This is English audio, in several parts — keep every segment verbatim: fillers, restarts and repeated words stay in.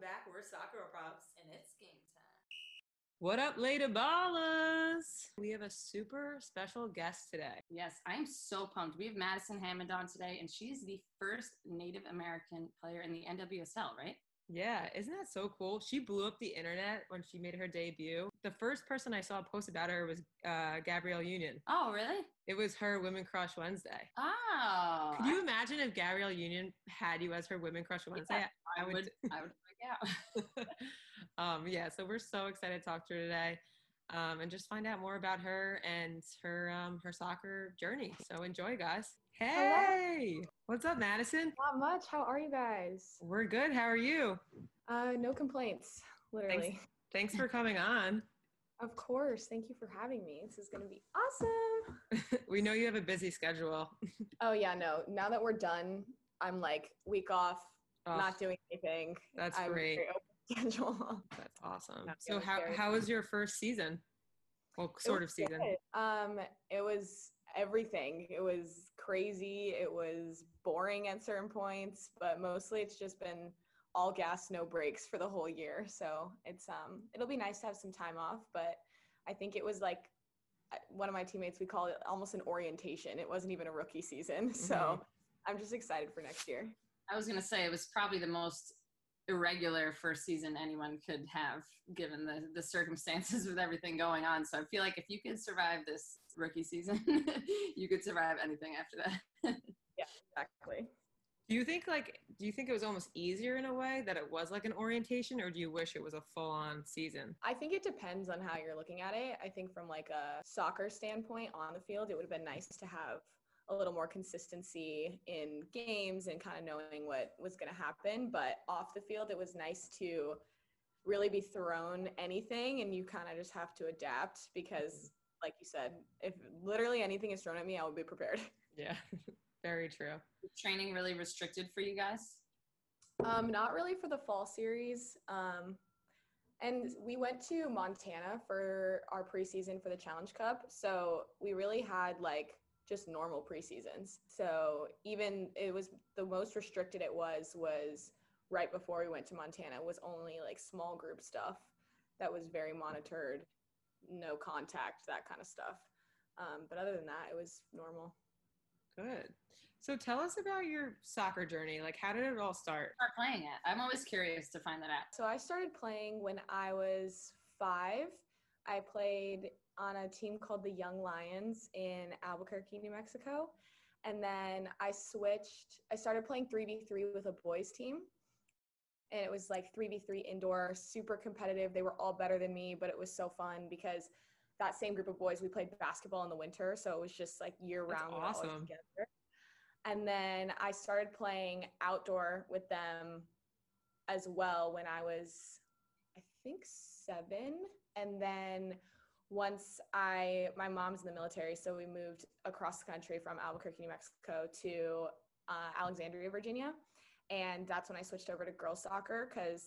Welcome back. We're Soccer Props. And it's game time. What up, Lady Ballers? We have a super special guest today. Yes, I'm so pumped. We have Madison Hammond on today, and she's the first Native American player in the N W S L, right? Yeah, isn't that so cool? She blew up the internet when she made her debut. The first person I saw post about her was uh, Gabrielle Union. Oh, really? It was her Women Crush Wednesday. Oh. Could you imagine if Gabrielle Union had you as her Women Crush Wednesday? Yeah, I, I would, would I would freak out. um, yeah, so we're so excited to talk to her today um, and just find out more about her and her, um, her soccer journey. So enjoy, guys. Hey! Hello. What's up, Madison? Not much. How are you guys? We're good. How are you? Uh, no complaints, literally. Thanks, Thanks for coming on. Of course. Thank you for having me. This is going to be awesome. We know you have a busy schedule. Oh, yeah, no. Now that we're done, I'm like week off, oh, not doing anything. That's I'm great. Very open schedule. That's awesome. So how, how was your first season? Well, sort of season. Good. Um, it was everything. It was crazy. It was boring at certain points, but mostly it's just been all gas, no breaks for the whole year. So it's um, it'll be nice to have some time off. But I think it was like one of my teammates, we call it almost an orientation. It wasn't even a rookie season. So mm-hmm. I'm just excited for next year. I was gonna say it was probably the most irregular first season anyone could have given the the circumstances with everything going on. So I feel like if you could survive this rookie season, you could survive anything after that. Yeah, exactly. Do you think like, do you think it was almost easier in a way that it was like an orientation, or do you wish it was a full on season? I think it depends on how you're looking at it. I think from like a soccer standpoint on the field, it would have been nice to have a little more consistency in games and kind of knowing what was going to happen. But off the field, it was nice to really be thrown anything, and you kind of just have to adapt because, like you said, if literally anything is thrown at me, I would be prepared. Yeah, very true. Is training really restricted for you guys? Um, not really for the fall series. Um, and we went to Montana for our preseason for the Challenge Cup. So we really had like just normal preseasons. So even it was the most restricted it was, was right before we went to Montana, was only like small group stuff that was very monitored, no contact, that kind of stuff. Um, but other than that, it was normal. Good. So tell us about your soccer journey. Like, how did it all start? Start playing it. I'm always curious to find that out. So I started playing when I was five. I played on a team called the Young Lions in Albuquerque, New Mexico. And then I switched, I started playing three v three with a boys team. And it was like three v three indoor, super competitive. They were all better than me, but it was so fun because that same group of boys, we played basketball in the winter. So it was just like year round. That's awesome. Together. And then I started playing outdoor with them as well when I was, I think seven. And then once I, my mom's in the military, so we moved across the country from Albuquerque, New Mexico to uh, Alexandria, Virginia. And that's when I switched over to girls soccer, because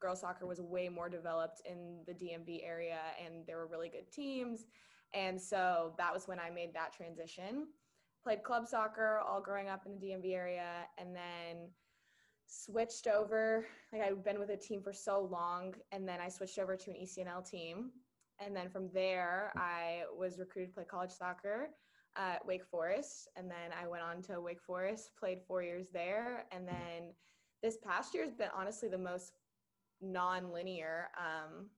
girls soccer was way more developed in the D M V area and there were really good teams. And so that was when I made that transition. Played club soccer all growing up in the D M V area, and then switched over. Like, I'd been with a team for so long, and then I switched over to an E C N L team. And then from there, I was recruited to play college soccer at Wake Forest. And then I went on to Wake Forest, played four years there. And then this past year has been honestly the most non-linear. Um,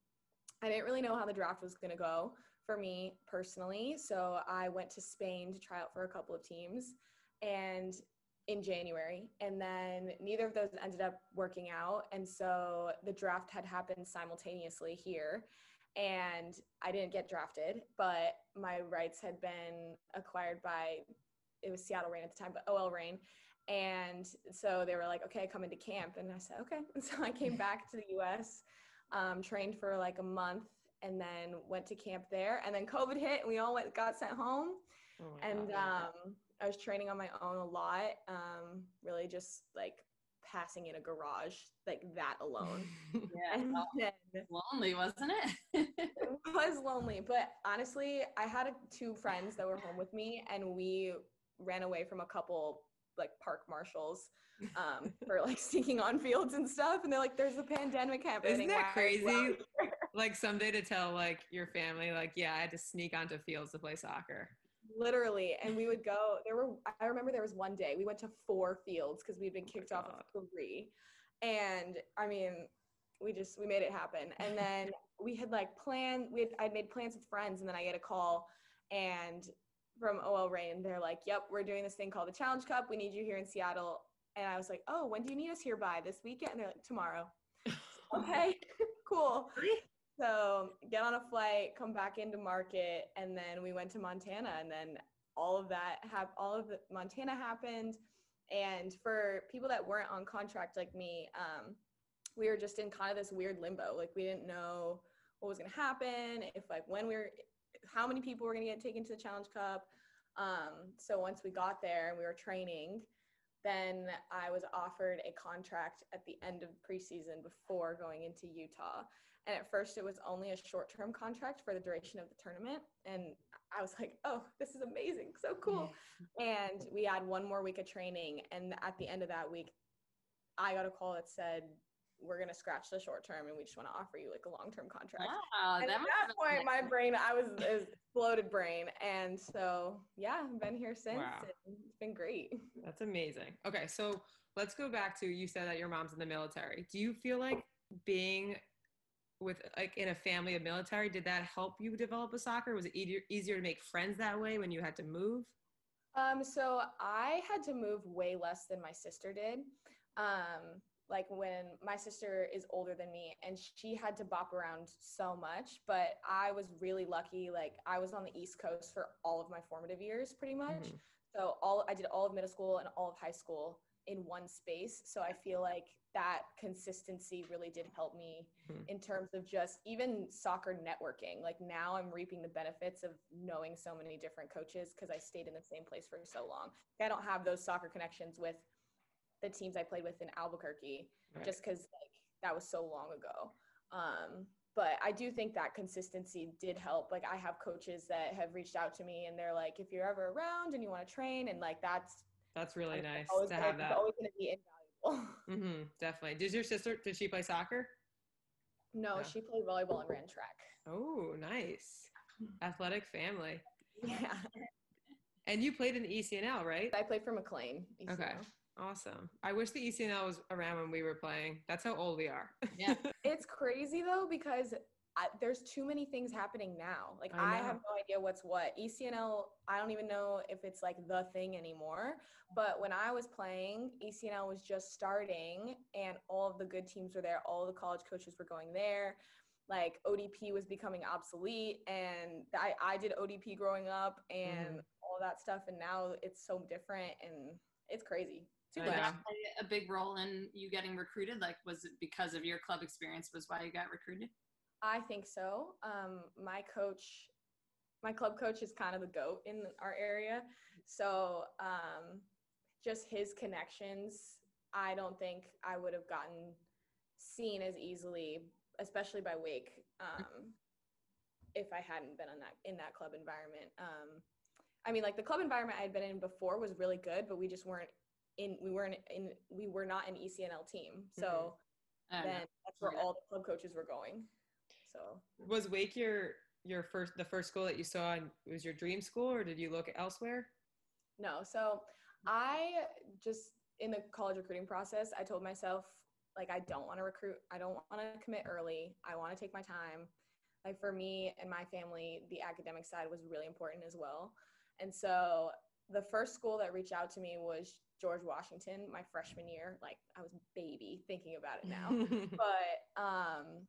I didn't really know how the draft was going to go for me personally. So I went to Spain to try out for a couple of teams and in January. And then neither of those ended up working out. And so the draft had happened simultaneously here. And I didn't get drafted, but my rights had been acquired by, it was Seattle Reign at the time, but O L Reign. And so they were like, okay, come into camp. And I said, okay. And so I came back to the U S, um, trained for like a month, and then went to camp there. And then COVID hit and we all went, got sent home. Oh my and God. Um, I was training on my own a lot, um, really just like passing in a garage, like that alone. Yeah, and then, it was lonely, wasn't it? It was lonely, but honestly, I had a, two friends that were home with me, and we ran away from a couple like park marshals um, for like sneaking on fields and stuff. And they're like, there's a pandemic happening. Isn't that crazy? Like someday to tell like your family, like, yeah, I had to sneak onto fields to play soccer. Literally. And we would go, there were, I remember there was one day we went to four fields because we'd been kicked off of three. And I mean, we just, we made it happen. And then we had like planned, we had, I'd made plans with friends, and then I get a call and from O L Reign, they're like, yep, we're doing this thing called the Challenge Cup. We need you here in Seattle. And I was like, oh, when do you need us here by? This weekend? And they're like, tomorrow. Okay, cool. So get on a flight, come back into Market. And then we went to Montana, and then all of that, have all of the Montana happened. And for people that weren't on contract like me, um, we were just in kind of this weird limbo. Like we didn't know what was going to happen, if like when we were, how many people were going to get taken to the Challenge Cup. Um, so once we got there and we were training, then I was offered a contract at the end of preseason before going into Utah. And at first it was only a short-term contract for the duration of the tournament. And I was like, oh, this is amazing. So cool. And we had one more week of training. And at the end of that week, I got a call that said, we're going to scratch the short term and we just want to offer you like a long-term contract. Wow, and that at that point, my brain, I was a bloated brain. And so, yeah, I've been here since. Wow. And it's been great. That's amazing. Okay. So let's go back to, you said that your mom's in the military. Do you feel like being with like in a family of military, did that help you develop a soccer? Was it e- easier to make friends that way when you had to move? Um, so I had to move way less than my sister did. Um, like when my sister is older than me and she had to bop around so much, but I was really lucky. Like I was on the East Coast for all of my formative years pretty much. Mm-hmm. So all I did all of middle school and all of high school in one space. So I feel like that consistency really did help me mm-hmm. in terms of just even soccer networking. Like now I'm reaping the benefits of knowing so many different coaches because I stayed in the same place for so long. I don't have those soccer connections with the teams I played with in Albuquerque, right. just because like that was so long ago. Um, but I do think that consistency did help. Like I have coaches that have reached out to me and they're like, if you're ever around and you want to train, and like, that's, that's really nice always, to have that. It's always going to be invaluable. Mm-hmm, definitely. Does your sister, did she play soccer? No, no, she played volleyball and ran track. Oh, nice. Athletic family. Yeah. And you played in the E C N L, right? I played for McLean. E C N L. Okay. Awesome. I wish the E C N L was around when we were playing. That's how old we are. Yeah. It's crazy though, because I, there's too many things happening now. Like I, I have no idea what's what. E C N L, I don't even know if it's like the thing anymore, but when I was playing, E C N L was just starting and all of the good teams were there. All the college coaches were going there. Like O D P was becoming obsolete, and I, I did O D P growing up and mm-hmm. all that stuff. And now it's so different and it's crazy. Did that play a big role in you getting recruited? Like, was it because of your club experience was why you got recruited? I think so. Um, my coach, my club coach is kind of the GOAT in our area. So um, just his connections, I don't think I would have gotten seen as easily, especially by Wake, um, if I hadn't been on that, in that club environment. Um, I mean, like the club environment I had been in before was really good, but we just weren't In, we weren't in, we were not an E C N L team. So mm-hmm. then that's where yeah. all the club coaches were going. So was Wake your, your first, the first school that you saw and was your dream school, or did you look elsewhere? No. So I just, in the college recruiting process, I told myself, like, I don't want to recruit. I don't want to commit early. I want to take my time. Like for me and my family, the academic side was really important as well. And so the first school that reached out to me was George Washington, my freshman year. Like I was baby thinking about it now, but um,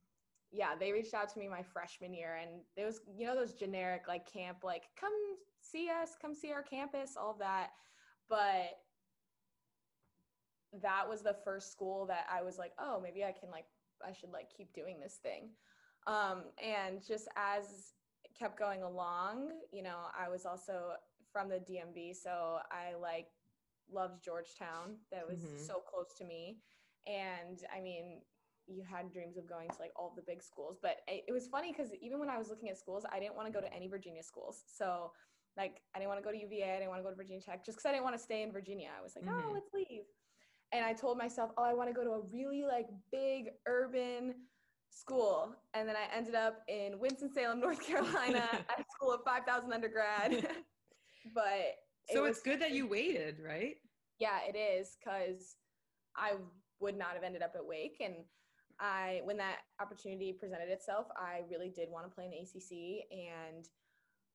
yeah, they reached out to me my freshman year, and there was, you know, those generic like camp, like come see us, come see our campus, all of that. But that was the first school that I was like, oh, maybe I can like, I should like keep doing this thing. Um, and just as it kept going along, you know, I was also from the D M V, so I like loved Georgetown. That was mm-hmm. so close to me. And I mean, you had dreams of going to like all the big schools, but it, it was funny because even when I was looking at schools, I didn't want to go to any Virginia schools. So like, I didn't want to go to U V A. I didn't want to go to Virginia Tech just because I didn't want to stay in Virginia. I was like, mm-hmm. oh, let's leave. And I told myself, oh, I want to go to a really like big urban school. And then I ended up in Winston-Salem, North Carolina at a school of five thousand undergrad. But so it it's good that you waited, right? Yeah, it is, because I would not have ended up at Wake. And I, when that opportunity presented itself, I really did want to play in the A C C. And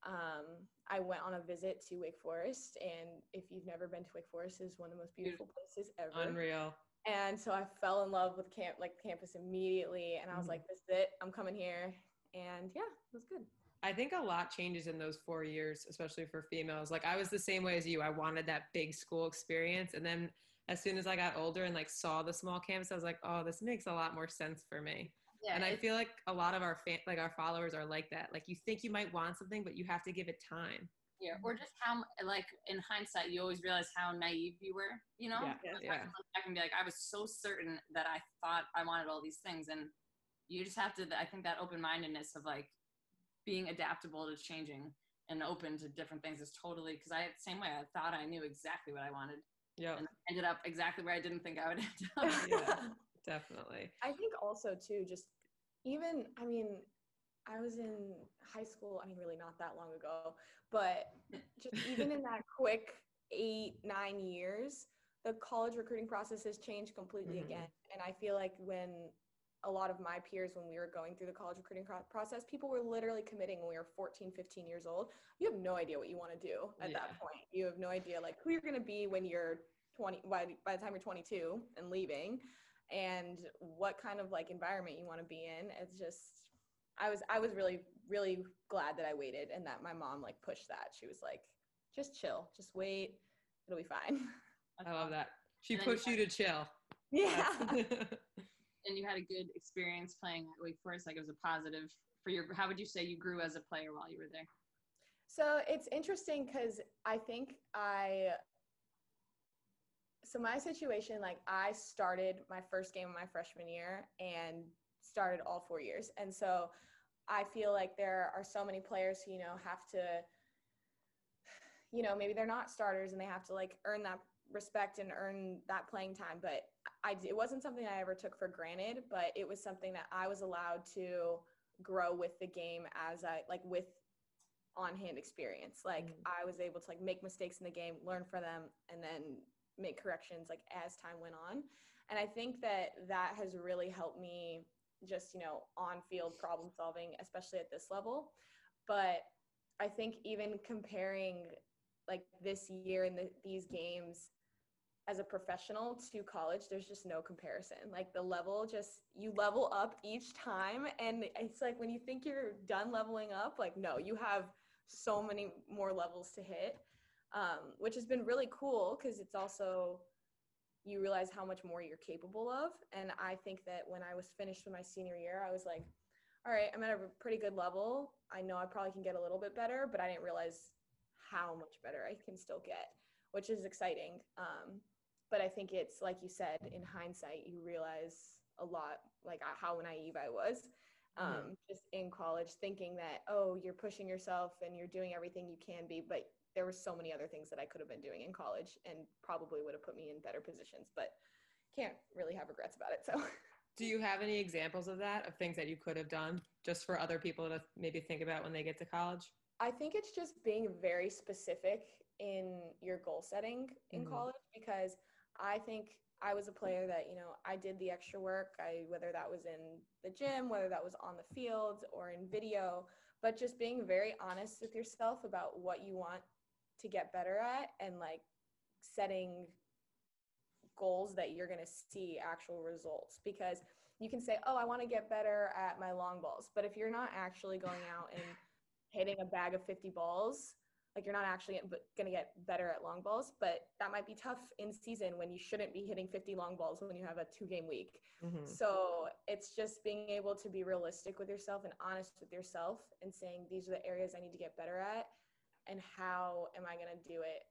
um, I went on a visit to Wake Forest. And if you've never been to Wake Forest, it's one of the most beautiful places ever. Unreal. And so I fell in love with camp, like campus immediately. And I was mm-hmm. like, this is it. I'm coming here. And yeah, it was good. I think a lot changes in those four years, especially for females. Like I was the same way as you. I wanted that big school experience. And then as soon as I got older and like saw the small campus, I was like, oh, this makes a lot more sense for me. Yeah, and I feel like a lot of our fan, like our followers are like that. Like you think you might want something, but you have to give it time. Yeah. Or just how, like in hindsight, you always realize how naive you were, you know? Yeah, yeah, yeah. I can be like, I was so certain that I thought I wanted all these things. And you just have to, I think that open-mindedness of like being adaptable to changing and open to different things is totally, because I, same way, I thought I knew exactly what I wanted. Yeah. And I ended up exactly where I didn't think I would end up. Yeah, definitely. I think also too, just even, I mean, I was in high school, I mean, really not that long ago, but just even in that quick eight, nine years, the college recruiting process has changed completely mm-hmm. again. And I feel like when a lot of my peers, when we were going through the college recruiting process, people were literally committing when we were fourteen, fifteen years old. You have no idea what you want to do at yeah. that point. You have no idea like who you're going to be when you're twenty, by, by the time you're twenty-two and leaving, and what kind of like environment you want to be in. It's just... I was I was really, really glad that I waited and that my mom like pushed that. She was like, just chill, just wait, it'll be fine. I love that. She pushed you to chill. Yeah. And you had a good experience playing at Wake Forest, like it was a positive for your, how would you say you grew as a player while you were there? So it's interesting because I think I, so my situation, like I started my first game of my freshman year and started all four years. And so I feel like there are so many players who, you know, have to, you know, maybe they're not starters and they have to like earn that respect and earn that playing time. But I, it wasn't something I ever took for granted, but it was something that I was allowed to grow with the game as I, like with on-hand experience. Like mm-hmm. I was able to like make mistakes in the game, learn from them, and then make corrections like as time went on. And I think that that has really helped me just, you know, on-field problem solving, especially at this level. But I think even comparing like this year and the, these games as a professional to college, there's just no comparison. Like the level, just you level up each time. And it's like when you think you're done leveling up, like, no, you have so many more levels to hit, um, which has been really cool because it's also, you realize how much more you're capable of. And I think that when I was finished with my senior year, I was like, all right, I'm at a pretty good level. I know I probably can get a little bit better, but I didn't realize how much better I can still get, which is exciting. Um, but I think it's, like you said, in hindsight, you realize a lot, like how naive I was um, mm-hmm. just in college, thinking that, oh, you're pushing yourself and you're doing everything you can be, but there were so many other things that I could have been doing in college and probably would have put me in better positions, but can't really have regrets about it. So do you have any examples of that, of things that you could have done just for other people to maybe think about when they get to college? I think it's just being very specific in your goal setting in mm-hmm. college, because I think I was a player that, you know, I did the extra work, I, whether that was in the gym, whether that was on the field or in video, but just being very honest with yourself about what you want to get better at and like setting goals that you're going to see actual results. Because you can say, oh, I want to get better at my long balls, but if you're not actually going out and hitting a bag of fifty balls, like you're not actually going to get better at long balls. But that might be tough in season when you shouldn't be hitting fifty long balls when you have a two game week. Mm-hmm. So it's just being able to be realistic with yourself and honest with yourself and saying, these are the areas I need to get better at, and how am I going to do it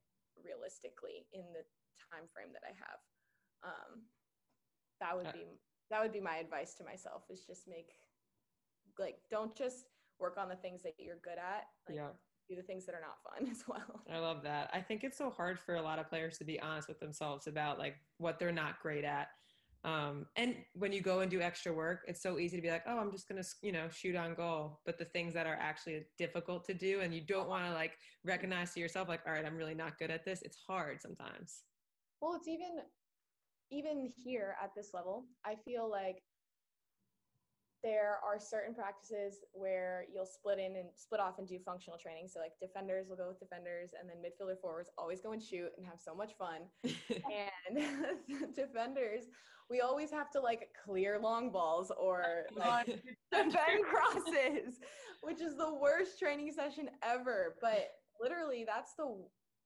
realistically in the time frame that I have? Um, that would be that would be my advice to myself, is just make, like, don't just work on the things that you're good at. Like, yeah. do the things that are not fun as well. I love that. I think it's so hard for a lot of players to be honest with themselves about like what they're not great at. Um, and when you go and do extra work, it's so easy to be like, oh, I'm just going to, you know, shoot on goal. But the things that are actually difficult to do and you don't want to like recognize to yourself, like, all right, I'm really not good at this. It's hard sometimes. Well, it's even, even here at this level, I feel like there are certain practices where you'll split in and split off and do functional training. So like defenders will go with defenders, and then midfielder forwards always go and shoot and have so much fun. And defenders, we always have to like clear long balls or like defend crosses, which is the worst training session ever. But literally that's the,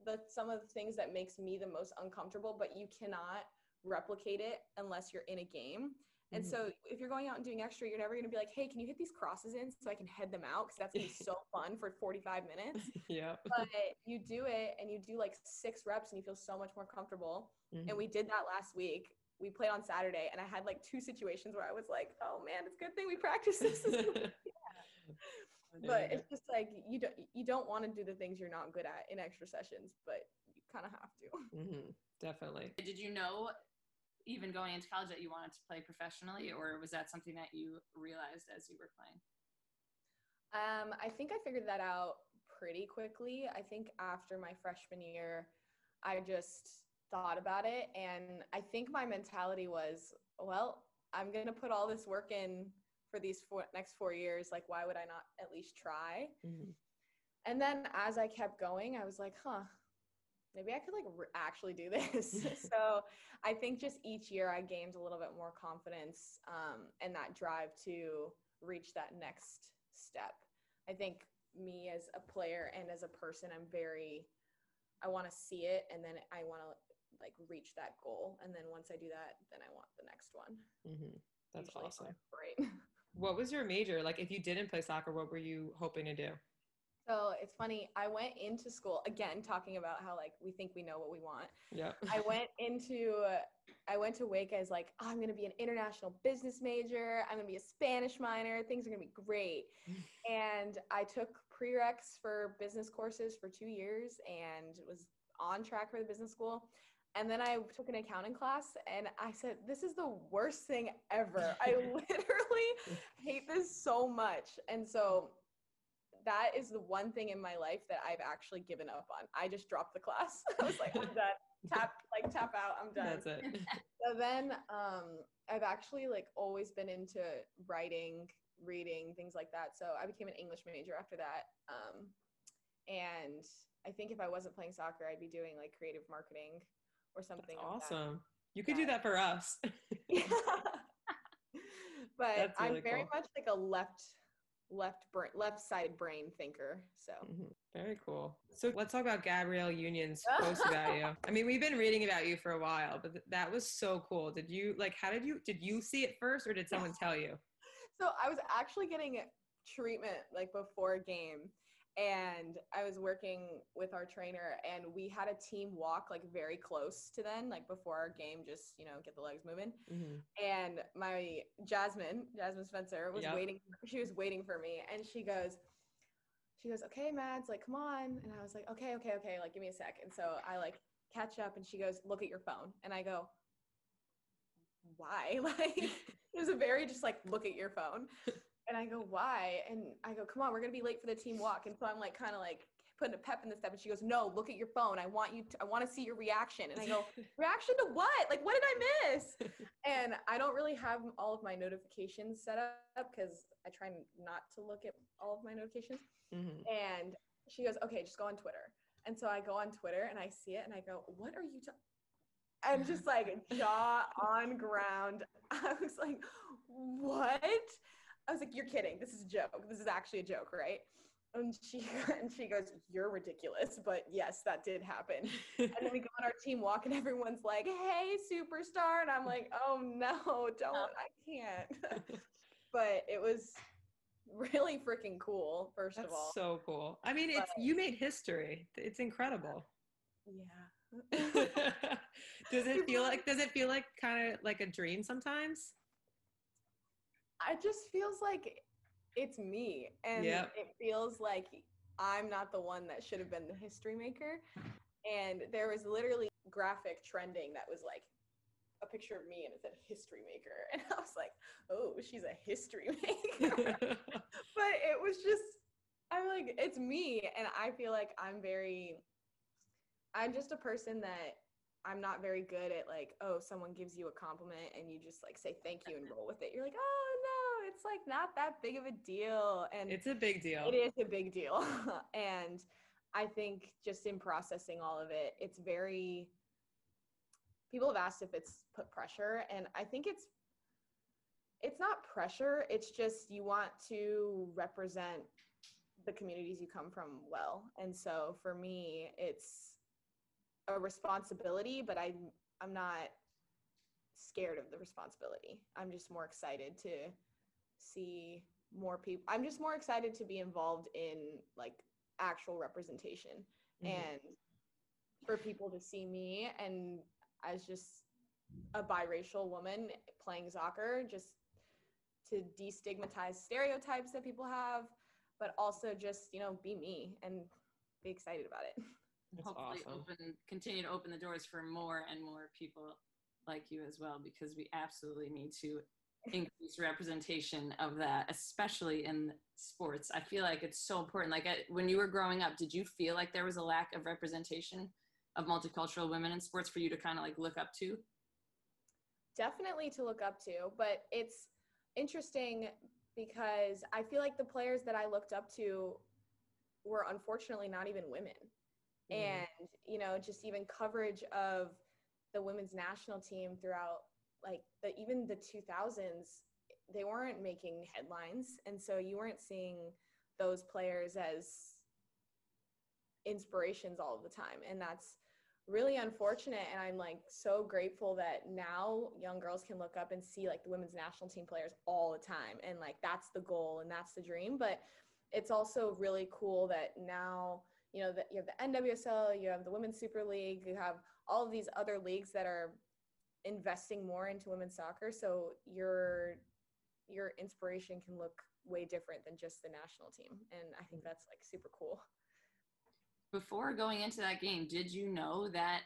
the, some of the things that makes me the most uncomfortable, but you cannot replicate it unless you're in a game. And mm-hmm. so if you're going out and doing extra, you're never going to be like, hey, can you hit these crosses in so I can head them out? Because that's going to be so fun for forty-five minutes. Yeah. But you do it and you do like six reps and you feel so much more comfortable. Mm-hmm. And we did that last week. We played on Saturday and I had like two situations where I was like, oh man, it's a good thing we practiced this. Yeah. But it's just like, you don't, you don't want to do the things you're not good at in extra sessions, but you kind of have to. Mm-hmm. Definitely. Did you know even going into college that you wanted to play professionally, or was that something that you realized as you were playing? Um, I think I figured that out pretty quickly. I think after my freshman year, I just thought about it. And I think my mentality was, well, I'm going to put all this work in for these four, next four years. Like, why would I not at least try? Mm-hmm. And then as I kept going, I was like, huh, maybe I could like re- actually do this. So I think just each year I gained a little bit more confidence um, and that drive to reach that next step. I think me as a player and as a person, I'm very, I want to see it. And then I want to like reach that goal. And then once I do that, then I want the next one. Mm-hmm. That's usually awesome. Great. What was your major? Like if you didn't play soccer, what were you hoping to do? So it's funny, I went into school, again, talking about how like we think we know what we want. Yeah. I went into, uh, I went to Wake as like, oh, I'm going to be an international business major. I'm going to be a Spanish minor. Things are going to be great. And I took prereqs for business courses for two years and was on track for the business school. And then I took an accounting class and I said, this is the worst thing ever. I literally hate this so much. And so that is the one thing in my life that I've actually given up on. I just dropped the class. I was like, I'm done. Tap, like tap out. I'm done. That's it. So then um, I've actually like always been into writing, reading, things like that. So I became an English major after that. Um, and I think if I wasn't playing soccer, I'd be doing like creative marketing or something. That's awesome. Like that. You could yeah. do that for us. Yeah. But really I'm very cool. much like a left left brain, left side brain thinker. So mm-hmm. Very cool. So let's talk about Gabrielle Union's post about you. I mean, we've been reading about you for a while, but th- that was so cool. Did you like, how did you, did you see it first or did someone tell you? So I was actually getting treatment like before a game and I was working with our trainer and we had a team walk like very close to them, like before our game, just, you know, get the legs moving. Mm-hmm. And my Jasmine, Jasmine Spencer was yep. waiting. She was waiting for me. And she goes, she goes, okay, Mads, like, come on. And I was like, okay, okay, okay. Like, give me a sec. And so I like catch up and she goes, look at your phone. And I go, why? Like, it was a very just like, look at your phone. And I go, why? And I go, come on, we're going to be late for the team walk. And so I'm like, kind of like putting a pep in the step. And she goes, no, look at your phone. I want you to, I want to see your reaction. And I go, reaction to what? Like, what did I miss? And I don't really have all of my notifications set up because I try not to look at all of my notifications. Mm-hmm. And she goes, okay, just go on Twitter. And so I go on Twitter and I see it and I go, what are you talking? I'm just like jaw on ground. I was like, what? I was like, you're kidding. This is a joke. This is actually a joke, right? And she and she goes, you're ridiculous. But yes, that did happen. And then we go on our team walk and everyone's like, hey, superstar. And I'm like, oh no, don't. I can't. But it was really freaking cool, first That's of all. That's so cool. I mean, it's but, you made history. It's incredible. Yeah. Does it feel like, does it feel like kind of like a dream sometimes? It just feels like it's me and yep. it feels like I'm not the one that should have been the history maker. And there was literally graphic trending that was like a picture of me and it said history maker. And I was like, oh, she's a history maker. But it was just, I'm like, it's me. And I feel like I'm very, I'm just a person that I'm not very good at like, oh, someone gives you a compliment and you just like say thank you and roll with it. You're like, oh no, it's like not that big of a deal. And it's a big deal. It is a big deal. And I think just in processing all of it, it's very, people have asked if it's put pressure, and I think it's, it's not pressure. It's just, you want to represent the communities you come from well. And so for me, it's a responsibility, but I, I'm not scared of the responsibility. I'm just more excited to see more people. I'm just more excited to be involved in like actual representation, mm-hmm. and for people to see me and as just a biracial woman playing soccer, just to destigmatize stereotypes that people have, but also just, you know, be me and be excited about it. That's hopefully awesome. Open, continue to open the doors for more and more people like you as well, because we absolutely need to increase representation of that, especially in sports. I feel like it's so important. Like I, when you were growing up, did you feel like there was a lack of representation of multicultural women in sports for you to kind of like look up to? Definitely to look up to, but it's interesting because I feel like the players that I looked up to were unfortunately not even women. Mm. And, you know, just even coverage of the women's national team throughout like the, even the two thousands, they weren't making headlines. And so you weren't seeing those players as inspirations all of the time. And that's really unfortunate. And I'm like so grateful that now young girls can look up and see like the women's national team players all the time. And like, that's the goal and that's the dream. But it's also really cool that now, you know, that you have the N W S L, you have the Women's Super League, you have all of these other leagues that are investing more into women's soccer. So your, your inspiration can look way different than just the national team. And I think that's like super cool. Before going into that game, did you know that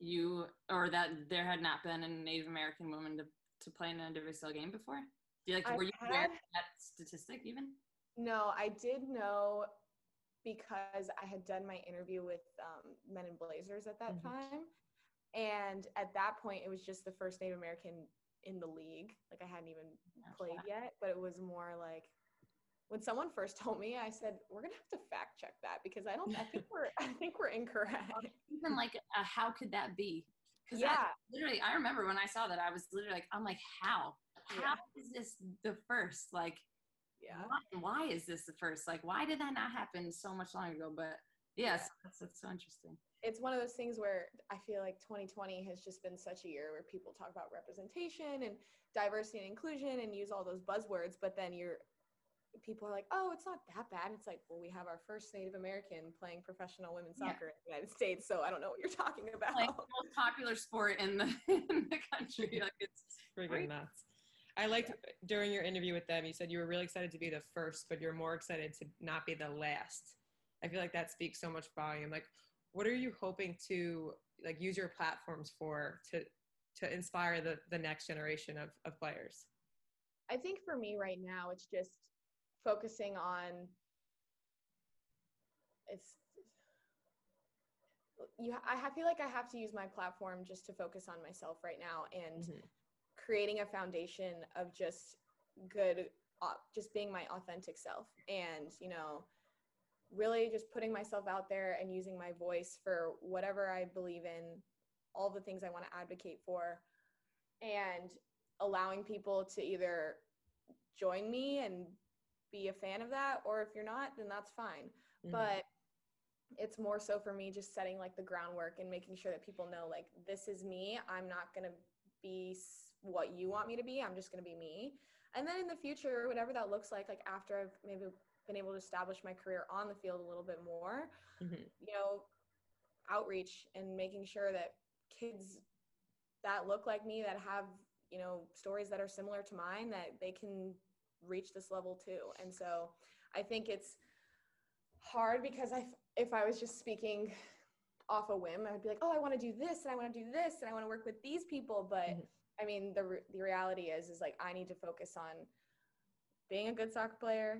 you, or that there had not been a Native American woman to, to play in an N W S L game before? Do you like, I were you had, aware of that statistic even? No, I did know because I had done my interview with um, Men in Blazers at that mm-hmm. time. And at that point, it was just the first Native American in the league. Like I hadn't even played yet, but it was more like, when someone first told me, I said, we're going to have to fact check that because I don't, I think we're, I think we're incorrect. Even like, uh, how could that be? Cause yeah. I, literally, I remember when I saw that, I was literally like, I'm like, how, how yeah. is this the first? Like, yeah. Why, why is this the first? Like, why did that not happen so much long ago? But yes, yeah, yeah. so that's, that's so interesting. It's one of those things where I feel like twenty twenty has just been such a year where people talk about representation and diversity and inclusion and use all those buzzwords, but then you're, people are like, oh, it's not that bad. It's like, well, we have our first Native American playing professional women's soccer yeah. in the United States, so I don't know what you're talking about. Like the most popular sport in the, in the country. Like it's freaking nuts. I liked yeah. during your interview with them, you said you were really excited to be the first, but you're more excited to not be the last. I feel like that speaks so much volume. Like, what are you hoping to like use your platforms for to to inspire the, the next generation of, of players? I think for me right now, it's just focusing on, it's, you, I feel like I have to use my platform just to focus on myself right now and mm-hmm. creating a foundation of just good, uh, just being my authentic self and, you know, really just putting myself out there and using my voice for whatever I believe in, all the things I want to advocate for, and allowing people to either join me and be a fan of that, or if you're not, then that's fine. Mm-hmm. But it's more so for me just setting like the groundwork and making sure that people know like, this is me. I'm not going to be what you want me to be. I'm just going to be me. And then in the future, whatever that looks like, like after I've maybe been able to establish my career on the field a little bit more, mm-hmm. you know, outreach and making sure that kids that look like me, that have, you know, stories that are similar to mine, that they can reach this level too. And so I think it's hard because I, if I was just speaking off a whim, I would be like, oh, I want to do this and I want to do this and I want to work with these people. But mm-hmm. I mean, the re- the reality is, is like, I need to focus on being a good soccer player,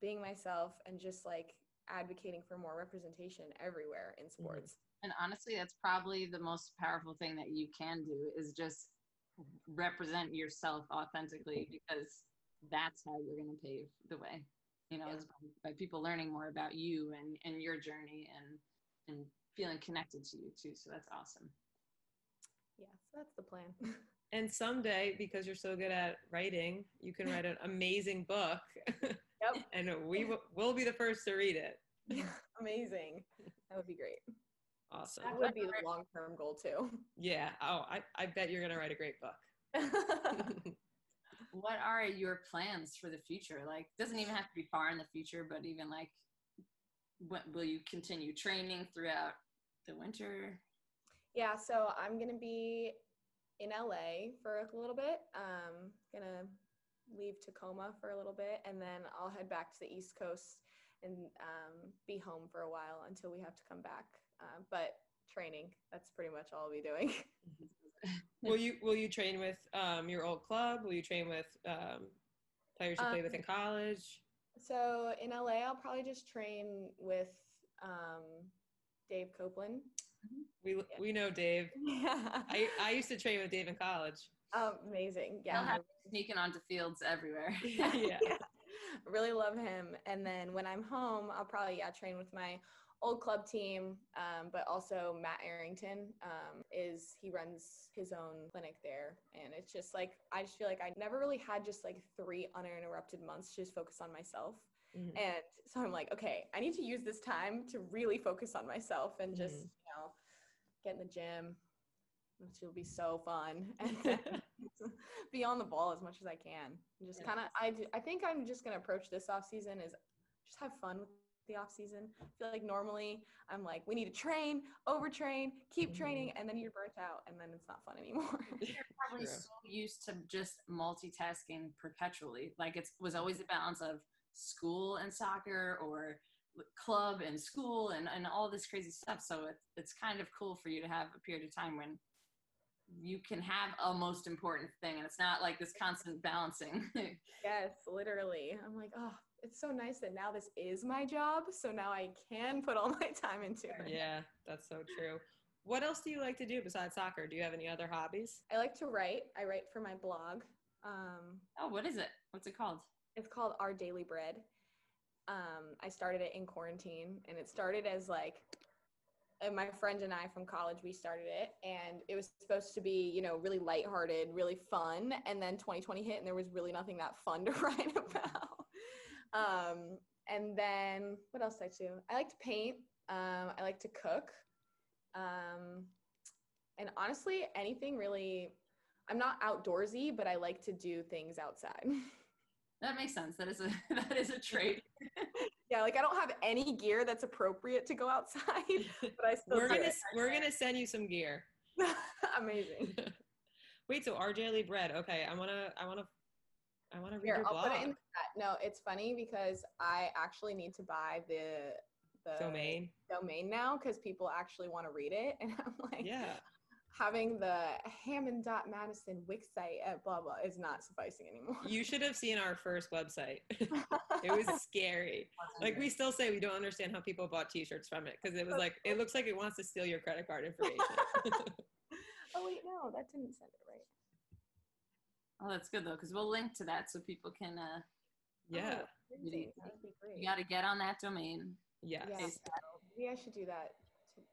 being myself, and just like advocating for more representation everywhere in sports. And honestly, that's probably the most powerful thing that you can do, is just represent yourself authentically, because that's how you're going to pave the way, you know, yeah. is by, by people learning more about you and, and your journey and, and feeling connected to you too. So that's awesome. Yeah, so that's the plan. And someday, because you're so good at writing, you can write an amazing book. Yep. And we w- will be the first to read it. Yeah, amazing. That would be great. Awesome. That would be the long-term goal too. Yeah. Oh, I, I bet you're going to write a great book. What are your plans for the future? Like, doesn't even have to be far in the future, but even like, what, will you continue training throughout the winter? Yeah. So I'm going to be in L A for a little bit. Um, gonna leave Tacoma for a little bit, and then I'll head back to the East Coast and um, be home for a while until we have to come back. Uh, but training, that's pretty much all I'll be doing. Will you will you train with um, your old club? Will you train with um, players you um, play with in college? So in L A, I'll probably just train with um, Dave Copeland. We yeah. we know Dave. Yeah. I, I used to train with Dave in college. Oh, amazing. Yeah. He'll have you sneaking onto fields everywhere. Yeah. Yeah. Yeah. Really love him. And then when I'm home, I'll probably yeah, train with my old club team, um, but also Matt Arrington um, is, he runs his own clinic there. And it's just like, I just feel like I never really had just like three uninterrupted months to just focus on myself. Mm-hmm. And so I'm like, okay, I need to use this time to really focus on myself and just, mm-hmm. you know, get in the gym, which will be so fun, and be on the ball as much as I can. And just kind of, I do, I think I'm just going to approach this off season is just have fun with the off season. I feel like normally I'm like, we need to train, overtrain, keep mm-hmm. training, and then you're burnt out, and then it's not fun anymore. You're probably True. so used to just multitasking perpetually. Like it was always a balance of school and soccer, or club and school, and, and all this crazy stuff. So it's it's kind of cool for you to have a period of time when you can have a most important thing, and it's not like this constant balancing. Yes, literally. I'm like, oh, it's so nice that now this is my job, so now I can put all my time into it. Yeah, that's so true. What else do you like to do besides soccer? Do you have any other hobbies? I like to write. I write for my blog. Um, oh, what is it? What's it called? It's called Our Daily Bread. Um, I started it in quarantine, and it started as like, and my friend and I from college, we started it, and it was supposed to be, you know, really lighthearted, really fun. And then twenty twenty hit, and there was really nothing that fun to write about. Um, and then what else do I do? I like to paint. Um, I like to cook. Um, and honestly, anything really, I'm not outdoorsy, but I like to do things outside. That makes sense. That is a that is a trait. Yeah, like I don't have any gear that's appropriate to go outside, but I still we're do gonna it. we're gonna send you some gear. Amazing. Wait, so Our Daily Bread. Okay, I wanna I wanna I wanna read Here, your I'll blog. Put it in the chat. No, it's funny because I actually need to buy the the domain domain now, because people actually want to read it, and I'm like, yeah. Having the Hammond dot Madison Wix site at blah, blah is not sufficing anymore. You should have seen our first website. It was scary. Like, we still say we don't understand how people bought t-shirts from it, because it was like, it looks like it wants to steal your credit card information. Oh, wait, no, that didn't send it right. Oh, that's good, though, because we'll link to that so people can... Uh, yeah. Oh, you you got to get on that domain. Yes. Yeah. So maybe I should do that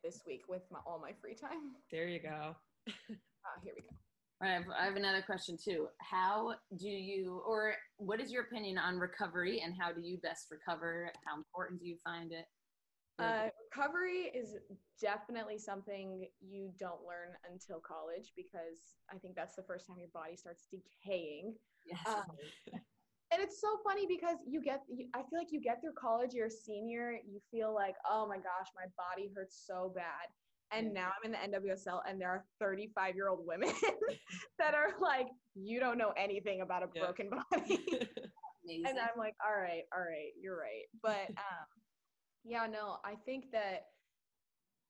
this week with my, all my free time. There you go. Ah, uh, here we go. All right, I have another question too. How do you, or what is your opinion on recovery, and how do you best recover? How important do you find it? Uh, recovery is definitely something you don't learn until college, because I think that's the first time your body starts decaying. Yes. Um, And it's so funny because you get, you, I feel like you get through college, you're a senior, you feel like, oh my gosh, my body hurts so bad. And now I'm in the N W S L, and there are thirty-five year old women that are like, you don't know anything about a broken yeah. body. And I'm like, all right, all right, you're right. But um, Yeah, no, I think that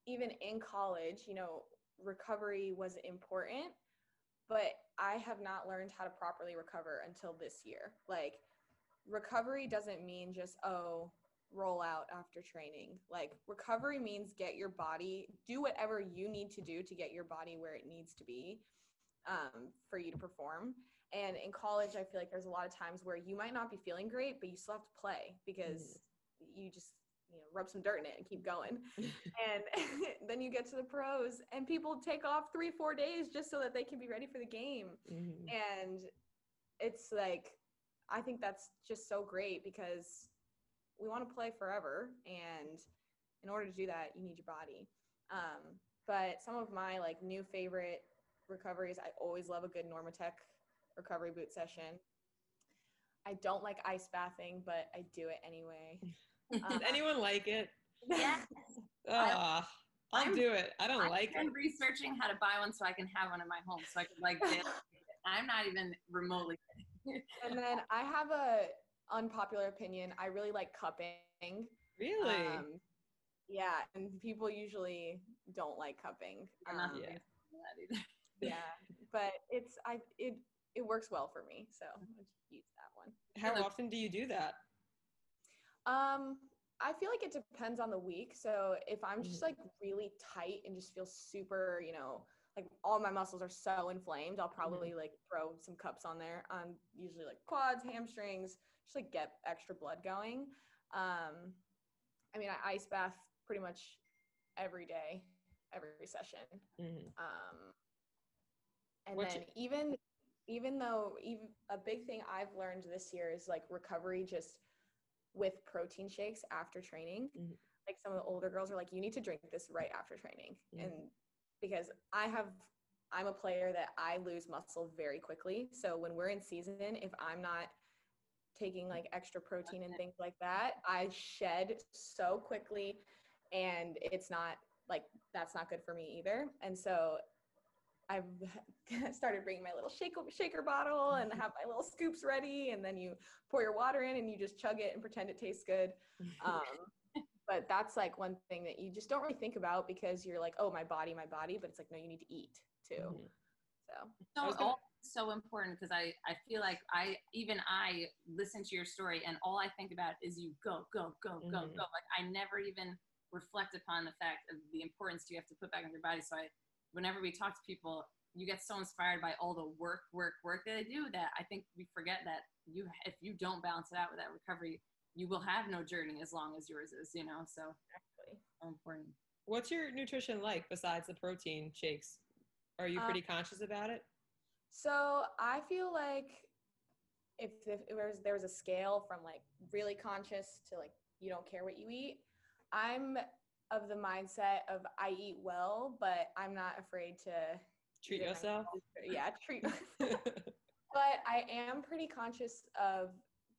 even in college, you know, recovery was important, but I have not learned how to properly recover until this year. Like, recovery doesn't mean just, oh, roll out after training. Like, recovery means get your body, do whatever you need to do to get your body where it needs to be um, for you to perform. And in college, I feel like there's a lot of times where you might not be feeling great, but you still have to play because mm-hmm. you just, you know, rub some dirt in it and keep going. And then you get to the pros and people take off three, four days just so that they can be ready for the game. Mm-hmm. And it's like, I think that's just so great because we want to play forever. And in order to do that, you need your body. Um, but some of my like new favorite recoveries, I always love a good Normatec recovery boot session. I don't like ice bathing, but I do it anyway. Does um, anyone like it? Yes. Uh, I'll do it. I don't I'm, like I'm it. I'm researching how to buy one so I can have one in my home so I can like it. I'm not even remotely. And then I have a unpopular opinion. I really like cupping. Really? Um, yeah. And people usually don't like cupping. Um, yeah. yeah. But it's I it it works well for me. So I'll just use that one. How often do you do that? Um, I feel like it depends on the week. So if I'm just like really tight and just feel super, you know, like all my muscles are so inflamed, I'll probably like throw some cups on there on um, usually like quads, hamstrings, just like get extra blood going. Um, I mean, I ice bath pretty much every day, every session. Mm-hmm. Um, and What's then it? even, even though even a big thing I've learned this year is like recovery just with protein shakes after training. Mm-hmm. Like some of the older girls are like, you need to drink this right after training. Mm-hmm. And because I have, I'm a player that I lose muscle very quickly. So when we're in season, if I'm not taking like extra protein and things like that, I shed so quickly and it's not like, that's not good for me either. And so I've started bringing my little shaker, shaker bottle and have my little scoops ready. And then you pour your water in and you just chug it and pretend it tastes good. Um, but that's like one thing that you just don't really think about because you're like, oh, my body, my body. But it's like, no, you need to eat too. Mm-hmm. So so, gonna- so important because I, I feel like I, even I listen to your story and all I think about is you go, go, go, mm-hmm. go, go. Like I never even reflect upon the fact of the importance you have to put back on your body. So I, whenever we talk to people, you get so inspired by all the work, work, work that they do that I think we forget that you, if you don't balance it out with that recovery, you will have no journey as long as yours is, you know, so exactly. So important. What's your nutrition like besides the protein shakes? Are you pretty um, conscious about it? So I feel like if, if there was, there was a scale from like really conscious to like, you don't care what you eat, I'm of the mindset of I eat well, but I'm not afraid to treat yourself. Yeah, treat myself. But I am pretty conscious of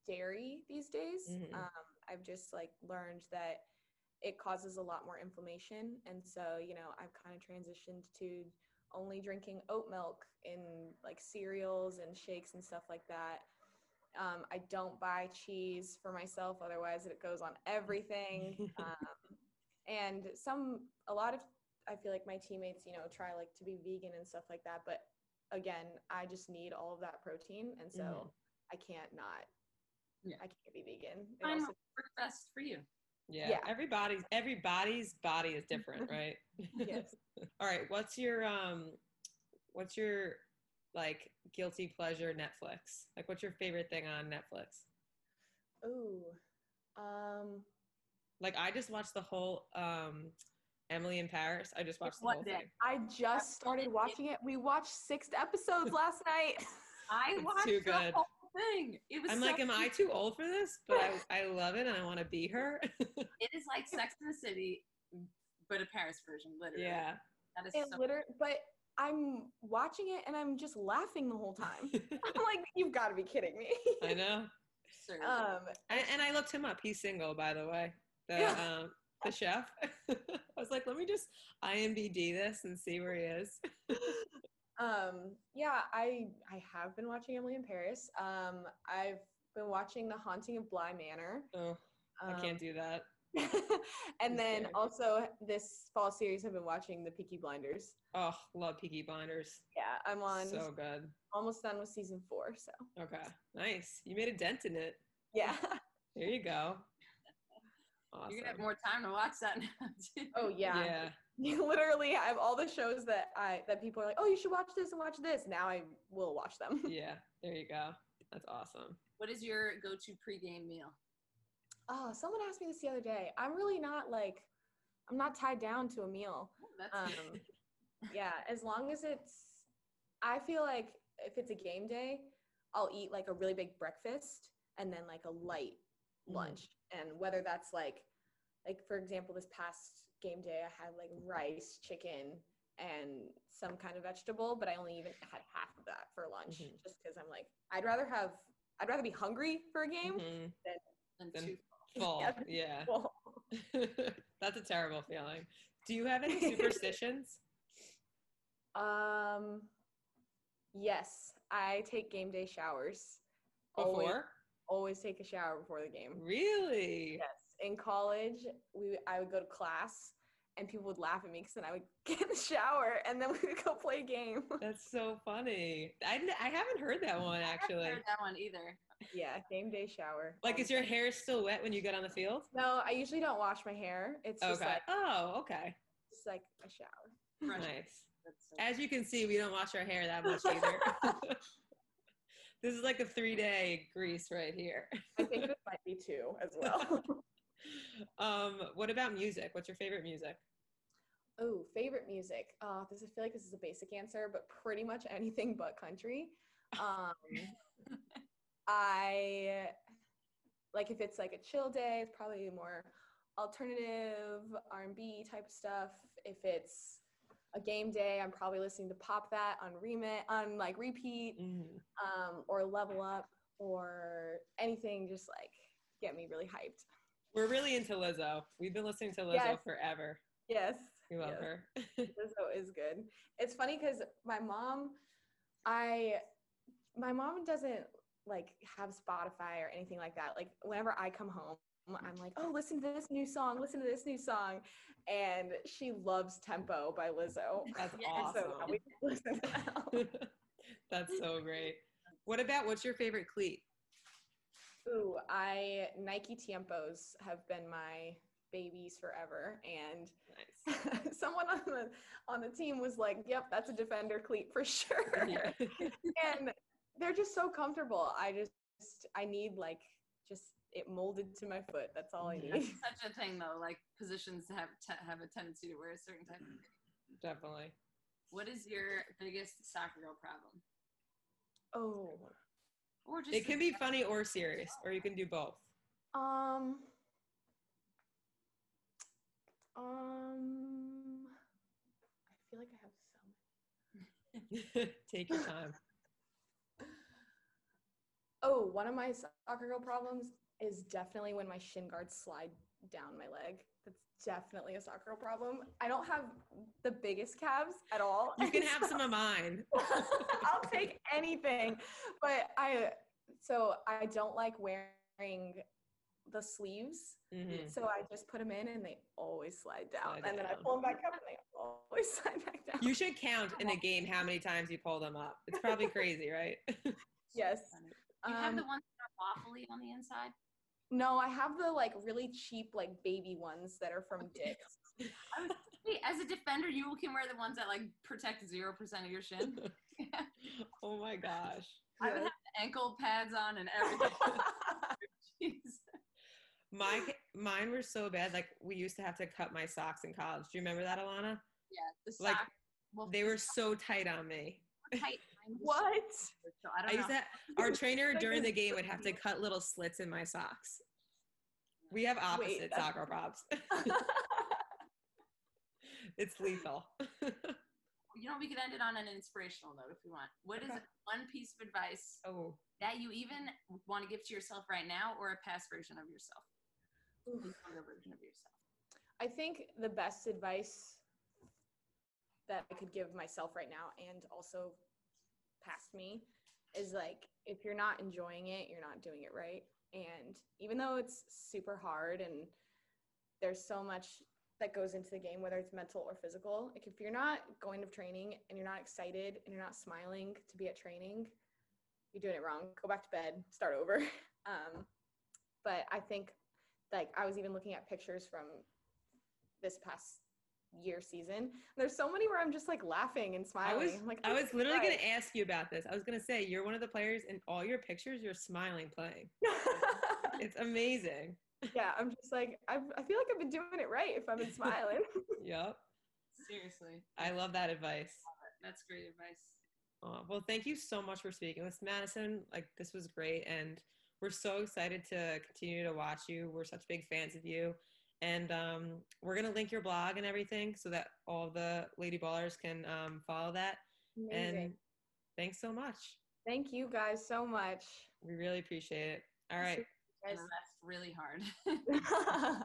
dairy these days. Mm-hmm. Um, I've just like learned that it causes a lot more inflammation. And so, you know, I've kind of transitioned to only drinking oat milk in like cereals and shakes and stuff like that. Um, I don't buy cheese for myself. Otherwise it goes on everything. Um, And some, a lot of, I feel like my teammates, you know, try like to be vegan and stuff like that. But again, I just need all of that protein. And so mm-hmm. I can't not, yeah. I can't be vegan. It I also- know, works best for you. Yeah. yeah. Everybody's, everybody's body is different, right? Yes. All right. What's your, um, what's your like guilty pleasure Netflix? Like what's your favorite thing on Netflix? Ooh, um... Like, I just watched the whole um, Emily in Paris. I just watched the whole thing. I just started watching it. We watched six episodes last night. I watched the whole thing. It was I'm so like, am I too old for this? But I, I love it and I want to be her. It is like Sex in the City, but a Paris version, literally. Yeah. That is and so liter- But I'm watching it and I'm just laughing the whole time. I'm like, you've got to be kidding me. I know. Sure. Um, and, and I looked him up. He's single, by the way. The, yeah. um, the chef. I was like, let me just I M D B this and see where he is. um, yeah, I I have been watching Emily in Paris. Um, I've been watching The Haunting of Bly Manor. Oh, I um, can't do that. And then scared. Also this fall series, I've been watching the Peaky Blinders. Oh, love Peaky Blinders. Yeah, I'm on. So good. Almost done with season four, so. Okay, nice. You made a dent in it. Yeah. There you go. Awesome. You're going to have more time to watch that now, too. Oh, yeah. Yeah. Literally, I have all the shows that I that people are like, oh, you should watch this and watch this. Now I will watch them. Yeah, there you go. That's awesome. What is your go-to pregame meal? Oh, someone asked me this the other day. I'm really not like, I'm not tied down to a meal. Oh, um, yeah, as long as it's, I feel like if it's a game day, I'll eat like a really big breakfast and then like a light lunch. Mm. And whether that's like, like for example, this past game day, I had like rice, chicken, and some kind of vegetable, but I only even had half of that for lunch, mm-hmm. just because I'm like, I'd rather have, I'd rather be hungry for a game mm-hmm. than, than, than too full. full. Yeah. Full. That's a terrible feeling. Do you have any superstitions? um, yes, I take game day showers. Before? Always, always take a shower before the game. Really? Yes. In college, we I would go to class. And people would laugh at me because then I would get in the shower and then we would go play a game. That's so funny. I, I haven't heard that one, actually. I haven't heard that one either. Yeah, game day shower. Like, is your hair still wet when you get on the field? No, I usually don't wash my hair. It's okay. Just like, oh, okay. It's like a shower. Nice. So as you can see, we don't wash our hair that much either. This is like a three-day grease right here. I think this might be two as well. Um, what about music? What's your favorite music? Oh, favorite music. Uh, this I feel like this is a basic answer, but pretty much anything but country. Um, I like if it's like a chill day, it's probably more alternative R and B type of stuff. If it's a game day, I'm probably listening to Pop That on remit, on like repeat, mm-hmm. um, or Level Up, or anything just like get me really hyped. We're really into Lizzo. We've been listening to Lizzo yes. forever. Yes. We love yes. her. Lizzo is good. It's funny because my mom, I, my mom doesn't like have Spotify or anything like that. Like whenever I come home, I'm like, oh, listen to this new song. Listen to this new song. And she loves Tempo by Lizzo. That's awesome. So we listen to that. That's so great. What about, what's your favorite cleat? Ooh, I, Nike Tiempos have been my babies forever. And nice. Someone on the, on the team was like, yep, that's a defender cleat for sure. Yeah. And they're just so comfortable. I just, I need like, just it molded to my foot. That's all I need. That's such a thing though, like positions have te- have a tendency to wear a certain type of thing. Definitely. What is your biggest soccer girl problem? Oh, Or just it can be funny or serious, or you can do both. Um, um, I feel like I have so many. Take your time. Oh, one of my soccer girl problems is definitely when my shin guards slide down my leg. That's definitely a soccer girl problem. I don't have the biggest calves at all. You can have so, some of mine. I'll take anything. But I, so I don't like wearing the sleeves. Mm-hmm. So I just put them in and they always slide down. Slide and down. Then I pull them back up and they always slide back down. You should count in a game how many times you pull them up. It's probably crazy, right? Yes. Do you um, have the ones that are waffly on the inside? No, I have the like really cheap like baby ones that are from Dick's. I was, wait, as a defender, you can wear the ones that like protect zero percent of your shin. Yeah. Oh my gosh! I yeah. would have the ankle pads on and everything. Jeez. My mine were so bad. Like we used to have to cut my socks in college. Do you remember that, Alana? Yeah, the socks. Like, well, they were so tight on me. Tight. What? So I, don't I used know. To, our trainer during the game would have to cut little slits in my socks. We have opposite Wait, soccer props. It's lethal. You know, we could end it on an inspirational note if we want. What okay. is one piece of advice oh. that you even want to give to yourself right now, or a past version of yourself? Oof. A version of yourself. I think the best advice that I could give myself right now and also past me is like, if you're not enjoying it, you're not doing it right. And even though it's super hard and there's so much that goes into the game, whether it's mental or physical. Like if you're not going to training and you're not excited and you're not smiling to be at training, you're doing it wrong. Go back to bed, start over. Um, but I think like I was even looking at pictures from this past year season. There's so many where I'm just like laughing and smiling. I was, like, I was literally going to ask you about this. I was going to say, you're one of the players in all your pictures, you're smiling playing. It's amazing. Yeah, I'm just like, I I feel like I've been doing it right if I've been smiling. Yep. Seriously. I love that advice. That's great advice. Oh, well, thank you so much for speaking with Madison. Like, this was great. And we're so excited to continue to watch you. We're such big fans of you. And um, we're going to link your blog and everything so that all the Lady Ballers can um, follow that. Amazing. And thanks so much. Thank you guys so much. We really appreciate it. All right. Guys, that's really hard.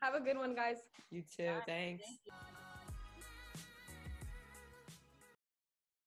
Have a good one, guys. You too. Bye. Thanks. Thank you.